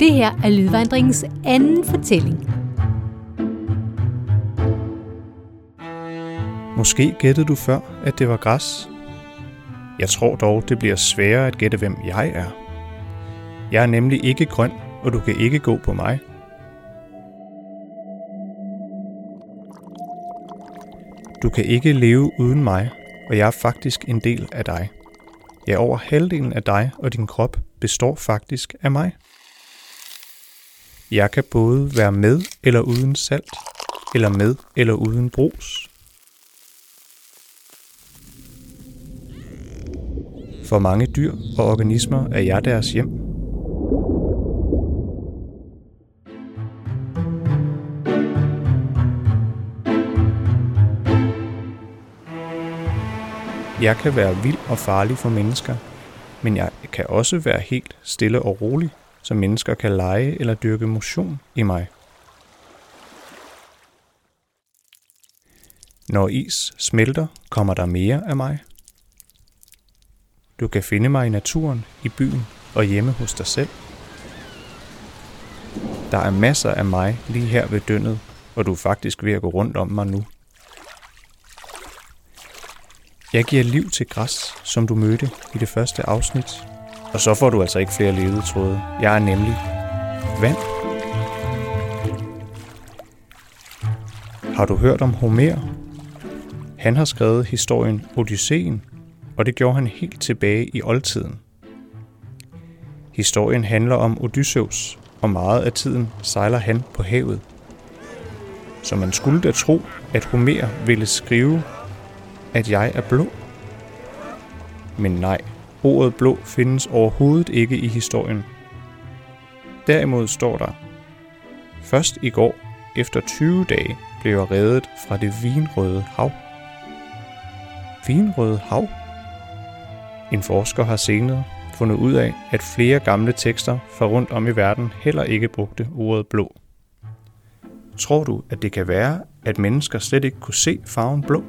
Det her er Lydvandringens anden fortælling. Måske gættede du før, at det var græs. Jeg tror dog, det bliver sværere at gætte, hvem jeg er. Jeg er nemlig ikke grøn, og du kan ikke gå på mig. Du kan ikke leve uden mig, og jeg er faktisk en del af dig. Ja, over halvdelen af dig og din krop består faktisk af mig. Jeg kan både være med eller uden salt, eller med eller uden brus. For mange dyr og organismer er jeg deres hjem. Jeg kan være vild og farlig for mennesker, men jeg kan også være helt stille og rolig, så mennesker kan lege eller dyrke motion i mig. Når is smelter, kommer der mere af mig. Du kan finde mig i naturen, i byen og hjemme hos dig selv. Der er masser af mig lige her ved dyndet, og du er faktisk ved at gå rundt om mig nu. Jeg giver liv til græs, som du mødte i det første afsnit. Og så får du altså ikke flere ledetråde. Jeg er nemlig vand. Har du hørt om Homer? Han har skrevet historien Odysseen, og det gjorde han helt tilbage i oldtiden. Historien handler om Odysseus, og meget af tiden sejler han på havet. Så man skulle da tro, at Homer ville skrive, at jeg er blå. Men nej, ordet blå findes overhovedet ikke i historien. Derimod står der: først i går, efter 20 dage, blev jeg reddet fra det vinrøde hav. Vinrøde hav? En forsker har senere fundet ud af, at flere gamle tekster fra rundt om i verden heller ikke brugte ordet blå. Tror du, at det kan være, at mennesker slet ikke kunne se farven blå?